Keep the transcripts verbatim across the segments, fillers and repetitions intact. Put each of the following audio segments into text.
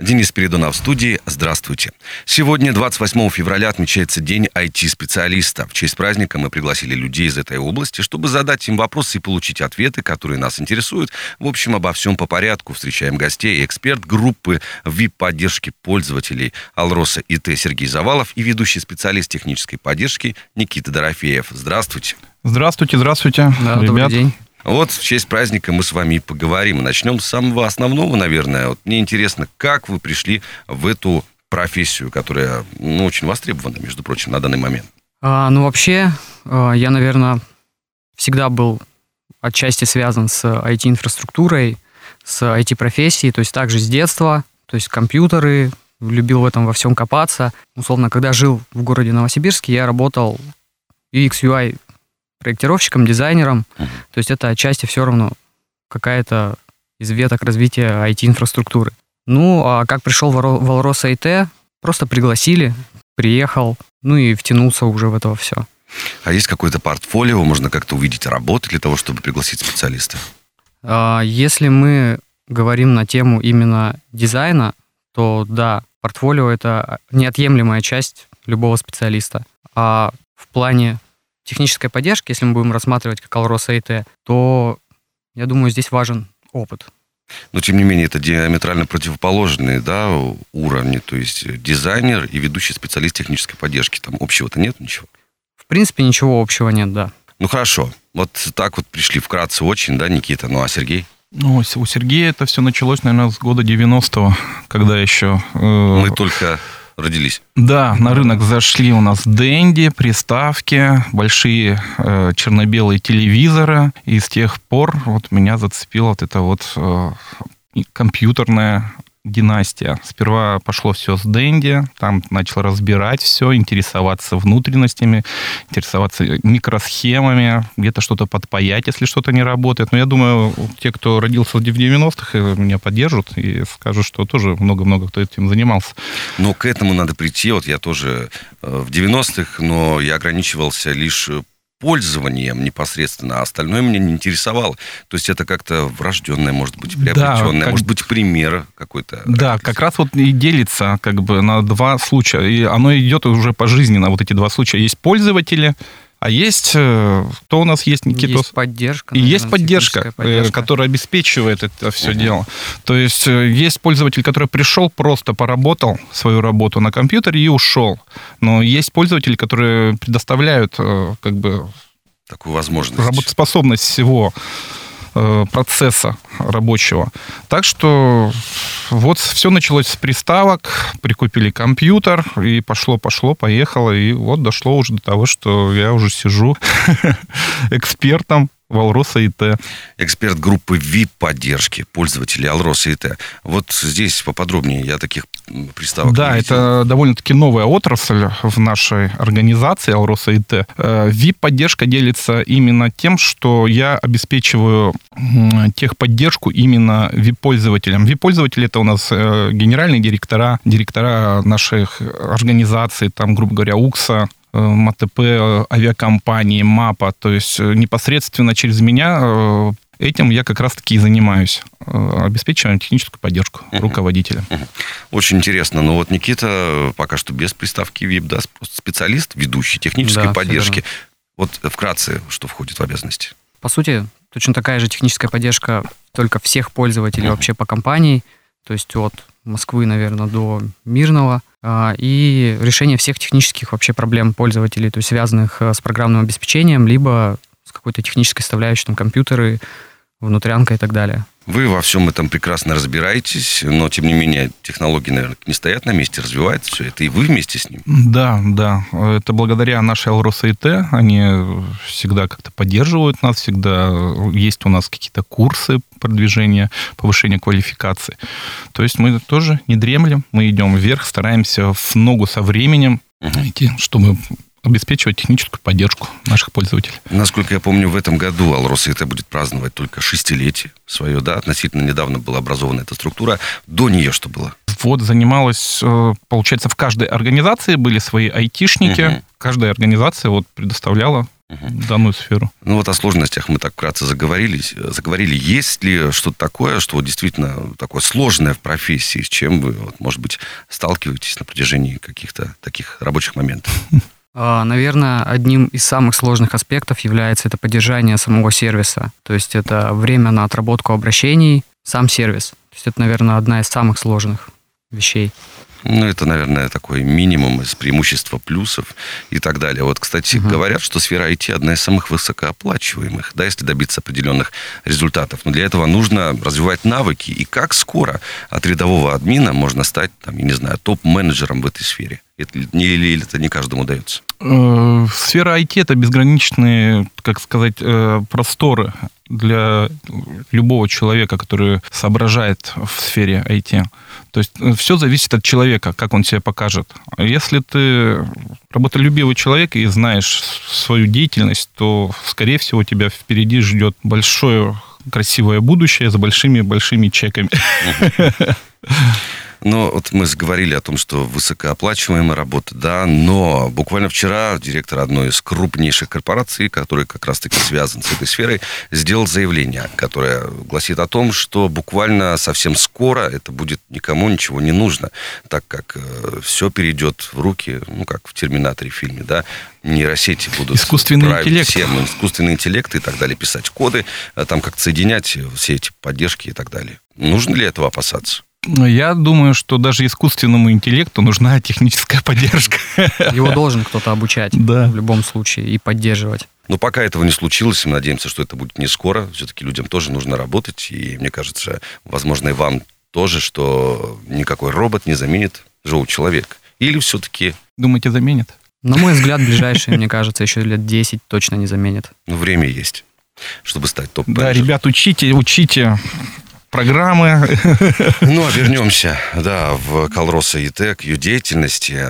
Денис Передунов в студии. Здравствуйте. Сегодня, двадцать восьмого февраля, отмечается День ай ти-специалиста. В честь праздника мы пригласили людей из этой области, чтобы задать им вопросы и получить ответы, которые нас интересуют. В общем, обо всем по порядку. Встречаем гостей и эксперт группы ви ай пи-поддержки пользователей АЛРОСА ИТ Сергей Завалов и ведущий специалист технической поддержки Никита Дорофеев. Здравствуйте. Здравствуйте, здравствуйте. Да, добрый день. Вот в честь праздника мы с вами и поговорим. Начнем с самого основного, наверное. Вот мне интересно, как вы пришли в эту профессию, которая, ну, очень востребована, между прочим, на данный момент? А, ну, вообще, я, наверное, всегда был отчасти связан с ай ти-инфраструктурой, с ай ти-профессией, то есть также с детства, то есть компьютеры, любил в этом во всем копаться. Условно, когда жил в городе Новосибирске, я работал ю экс ю ай проектировщиком, дизайнером, uh-huh. то есть это отчасти все равно какая-то из веток развития ай ти-инфраструктуры. Ну, а как пришел в АЛРОСА ИТ, просто пригласили, приехал, ну и втянулся уже в это все. А есть какое-то портфолио, можно как-то увидеть работы для того, чтобы пригласить специалиста? Если мы говорим на тему именно дизайна, то да, портфолио – это неотъемлемая часть любого специалиста. А в плане технической поддержки, если мы будем рассматривать как АЛРОСА ИТ, то, я думаю, здесь важен опыт. Но, тем не менее, это диаметрально противоположные, да, уровни, то есть дизайнер и ведущий специалист технической поддержки. Там общего-то нет ничего? В принципе, ничего общего нет, да. Ну, хорошо. Вот так вот пришли вкратце очень, да, Никита? Ну, а Сергей? Ну, у Сергея это все началось, наверное, с года девяностого, когда еще... Э... Мы только... родились. Да, на рынок зашли у нас Дэнди, приставки, большие э, черно-белые телевизоры. И с тех пор вот меня зацепила вот эта вот э, компьютерная династия. Сперва пошло все с Дэнди, там начал разбирать все, интересоваться внутренностями, интересоваться микросхемами, где-то что-то подпаять, если что-то не работает. Но я думаю, те, кто родился в девяностых, меня поддержат и скажут, что тоже много-много кто этим занимался. Но к этому надо прийти. Вот я тоже в девяностых, но я ограничивался лишь пользованием непосредственно, а остальное меня не интересовало. То есть это как-то врожденное, может быть, приобретенное, да, как... может быть, пример какой-то. Да, как раз вот и делится как бы на два случая. И оно идет уже пожизненно, вот эти два случая. Есть пользователи, а есть, кто у нас есть, Никита? Есть поддержка. И наверное, есть поддержка, поддержка, которая обеспечивает это все угу. дело. То есть есть пользователь, который пришел, просто поработал свою работу на компьютере и ушел. Но есть пользователи, которые предоставляют как бы такую возможность, работоспособность всего процесса рабочего. Так что вот все началось с приставок, прикупили компьютер, и пошло-пошло, поехало, и вот дошло уже до того, что я уже сижу экспертом в АЛРОСА ИТ. Эксперт группы ви ай пи-поддержки пользователей АЛРОСА ИТ. Вот здесь поподробнее, я таких приставок да, не видел. Да, это довольно-таки новая отрасль в нашей организации АЛРОСА ИТ. ви ай пи-поддержка делится именно тем, что я обеспечиваю техподдержку именно ви ай пи-пользователям. ви ай пи-пользователи — это у нас генеральные директора, директора наших организаций, там, грубо говоря, УКСа, МТП, авиакомпании, МАПа, то есть непосредственно через меня этим я как раз-таки и занимаюсь, обеспечиваю техническую поддержку uh-huh. руководителя. Uh-huh. Очень интересно, но вот Никита пока что без приставки ви ай пи, да, просто специалист, ведущий технической да, поддержки. Вот вкратце, что входит в обязанности? По сути, точно такая же техническая поддержка только всех пользователей uh-huh. вообще по компании, то есть от Москвы, наверное, до Мирного, и решение всех технических вообще проблем пользователей, то есть связанных с программным обеспечением, либо с какой-то технической составляющей, там, компьютеры, внутрянка и так далее. Вы во всем этом прекрасно разбираетесь, но, тем не менее, технологии, наверное, не стоят на месте, развивается все это, и вы вместе с ним. Да, да, это благодаря нашей АЛРОСА ИТ, они всегда как-то поддерживают нас, всегда есть у нас какие-то курсы продвижения, повышения квалификации. То есть мы тоже не дремлем, мы идем вверх, стараемся в ногу со временем идти, чтобы обеспечивать техническую поддержку наших пользователей. Насколько я помню, в этом году АЛРОСА ИТ будет праздновать только шестилетие свое, да, относительно недавно была образована эта структура. До нее что было? Вот занималась, получается, в каждой организации были свои айтишники, угу. Каждая организация вот предоставляла угу. данную сферу. Ну вот о сложностях мы так вкратце заговорились, заговорили. Есть ли что-то такое, что вот действительно такое сложное в профессии, с чем вы, вот, может быть, сталкиваетесь на протяжении каких-то таких рабочих моментов? Наверное, одним из самых сложных аспектов является это поддержание самого сервиса. То есть это время на отработку обращений, сам сервис. То есть это, наверное, одна из самых сложных вещей. Ну, это, наверное, такой минимум из преимущества плюсов и так далее. Вот, кстати, угу. говорят, что сфера ай ти одна из самых высокооплачиваемых, да, если добиться определенных результатов. Но для этого нужно развивать навыки. И как скоро от рядового админа можно стать, там, я не знаю, топ-менеджером в этой сфере? Это, или это не каждому удается? Сфера ай ти – это безграничные, как сказать, просторы для любого человека, который соображает в сфере ай ти. То есть все зависит от человека, как он себя покажет. Если ты работолюбивый человек и знаешь свою деятельность, то, скорее всего, тебя впереди ждет большое красивое будущее с большими-большими чеками. Но вот мы говорили о том, что высокооплачиваемая работа, да, но буквально вчера директор одной из крупнейших корпораций, который как раз-таки связан с этой сферой, сделал заявление, которое гласит о том, что буквально совсем скоро это будет никому ничего не нужно, так как все перейдет в руки, ну, как в «Терминаторе» фильме, да, нейросети будут править всем, искусственный интеллект и так далее, писать коды, там как-то соединять все эти поддержки и так далее. Нужно ли этого опасаться? Я думаю, что даже искусственному интеллекту нужна техническая поддержка. Его должен кто-то обучать, да, в любом случае, и поддерживать. Но пока этого не случилось, мы надеемся, что это будет не скоро. Все-таки людям тоже нужно работать. И мне кажется, возможно, и вам тоже, что никакой робот не заменит живого человека. Или все-таки... Думаете, заменит? На мой взгляд, ближайшие, мне кажется, еще лет десять точно не заменит. Ну, время есть, чтобы стать топ-менеджером. Да, ребят, учите, учите... программы. Ну, а вернемся, да, в АЛРОСА ИТ, к ее деятельности.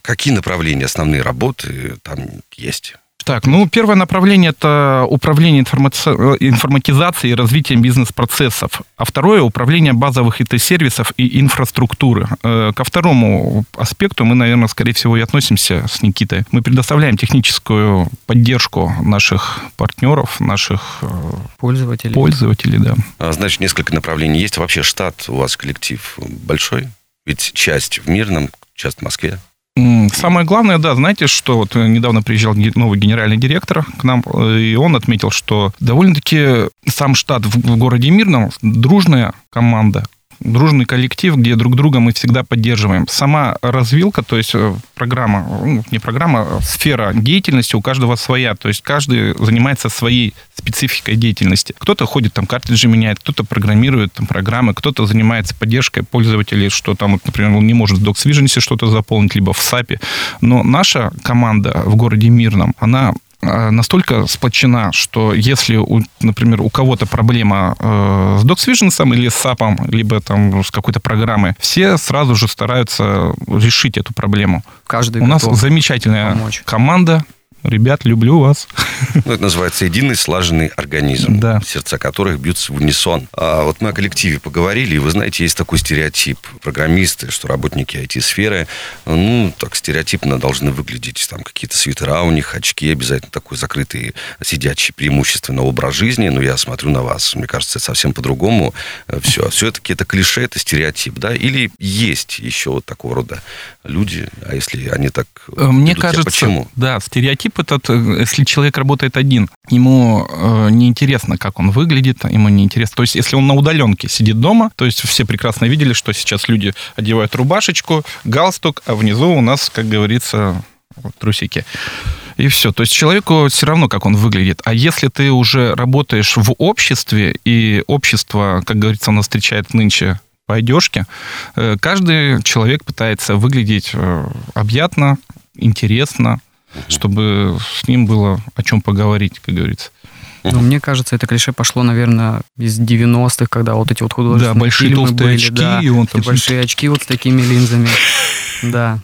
Какие направления, основные работы там есть? Так, ну, первое направление – это управление информаци... информатизацией и развитием бизнес-процессов. А второе – управление базовых ИТ-сервисов и инфраструктуры. Ко второму аспекту мы, наверное, скорее всего, и относимся с Никитой. Мы предоставляем техническую поддержку наших партнеров, наших пользователей. пользователей да. А, значит, несколько направлений есть. Вообще штат у вас, коллектив большой? Ведь часть в Мирном, часть в Москве. Самое главное, да, знаете, что вот недавно приезжал новый генеральный директор к нам, и он отметил, что довольно-таки сам штат в городе Мирном дружная команда, дружный коллектив, где друг друга мы всегда поддерживаем. Сама развилка, то есть программа, не программа, а сфера деятельности у каждого своя. То есть каждый занимается своей спецификой деятельности. Кто-то ходит, там картриджи меняет, кто-то программирует там программы, кто-то занимается поддержкой пользователей, что там, вот, например, он не может в DocsVision что-то заполнить, либо в сап. Но наша команда в городе Мирном, она... настолько сплочена, что если, у, например, у кого-то проблема э, с DocsVision или с сап, либо там с какой-то программой, все сразу же стараются решить эту проблему. Каждый у нас замечательная помочь. Команда. Ребят, люблю вас. Ну, это называется единый слаженный организм, да, сердца которых бьются в унисон. А вот мы о коллективе поговорили, и вы знаете, есть такой стереотип. Программисты, что работники ай ти-сферы, ну, так стереотипно должны выглядеть. Там какие-то свитера у них, очки, обязательно такой закрытый, сидячий, преимущественно образ жизни. Но я смотрю на вас, мне кажется, это совсем по-другому. Все. Все-таки это клише, это стереотип, да? Или есть еще вот такого рода люди? А если они так мне ведут, кажется, почему? Да, стереотип этот, если человек работает один, ему э, неинтересно, как он выглядит, ему неинтересно. То есть, если он на удаленке сидит дома, то есть все прекрасно видели, что сейчас люди одевают рубашечку, галстук, а внизу у нас, как говорится, трусики. И все. То есть человеку все равно, как он выглядит. А если ты уже работаешь в обществе, и общество, как говорится, у нас встречает нынче по одежке, э, каждый человек пытается выглядеть э, объятно, интересно, чтобы с ним было о чем поговорить, как говорится. Ну, мне кажется, это клише пошло, наверное, из девяностых, когда вот эти вот художественные, да, большие фильмы толстые были, очки, да, и он там... большие очки вот с такими линзами. Да,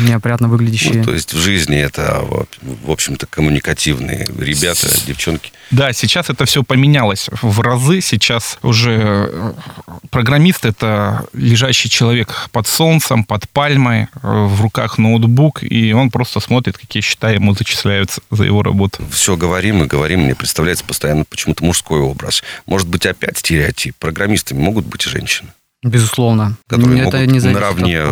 неопрятно выглядящие. Ну, то есть в жизни это, в общем-то, коммуникативные ребята, девчонки. Да, сейчас это все поменялось в разы. Сейчас уже программист — это лежащий человек под солнцем, под пальмой, в руках ноутбук, и он просто смотрит, какие счета ему зачисляются за его работу. Все говорим и говорим, мне представляется постоянно почему-то мужской образ. Может быть, опять стереотип. Программистами могут быть и женщины. Безусловно. Которые это могут не наравне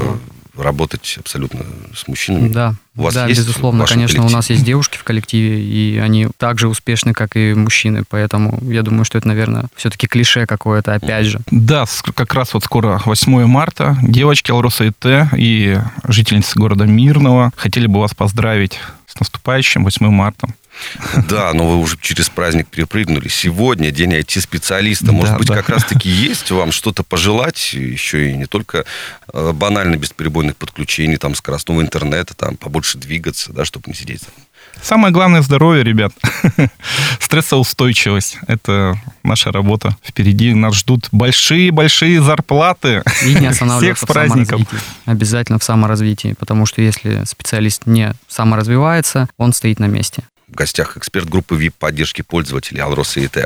работать абсолютно с мужчинами. Да, у вас да есть безусловно. Конечно, коллективе? У нас есть девушки в коллективе, и они так же успешны, как и мужчины. Поэтому я думаю, что это, наверное, все-таки клише какое-то, опять же. Да, как раз вот скоро восьмое марта. Девочки АЛРОСА ИТ и жительницы города Мирного хотели бы вас поздравить с наступающим восьмым марта. Да, но вы уже через праздник перепрыгнули. Сегодня день ай ти-специалиста. Может да, быть, да. Как раз-таки есть вам что-то пожелать? Еще и не только банально бесперебойных подключений, там, скоростного интернета, там, побольше двигаться, да, чтобы не сидеть. Самое главное — здоровье, ребят. Стрессоустойчивость. Это наша работа. Впереди нас ждут большие-большие зарплаты. И не останавливаться в саморазвитии. Обязательно в саморазвитии, потому что если специалист не саморазвивается, он стоит на месте. В гостях эксперт группы ви ай пи-поддержки пользователей АЛРОСА ИТ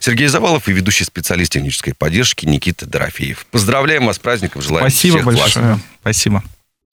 Сергей Завалов и ведущий специалист технической поддержки Никита Дорофеев. Поздравляем вас с праздником, желаем всех классов. Спасибо большое. Спасибо.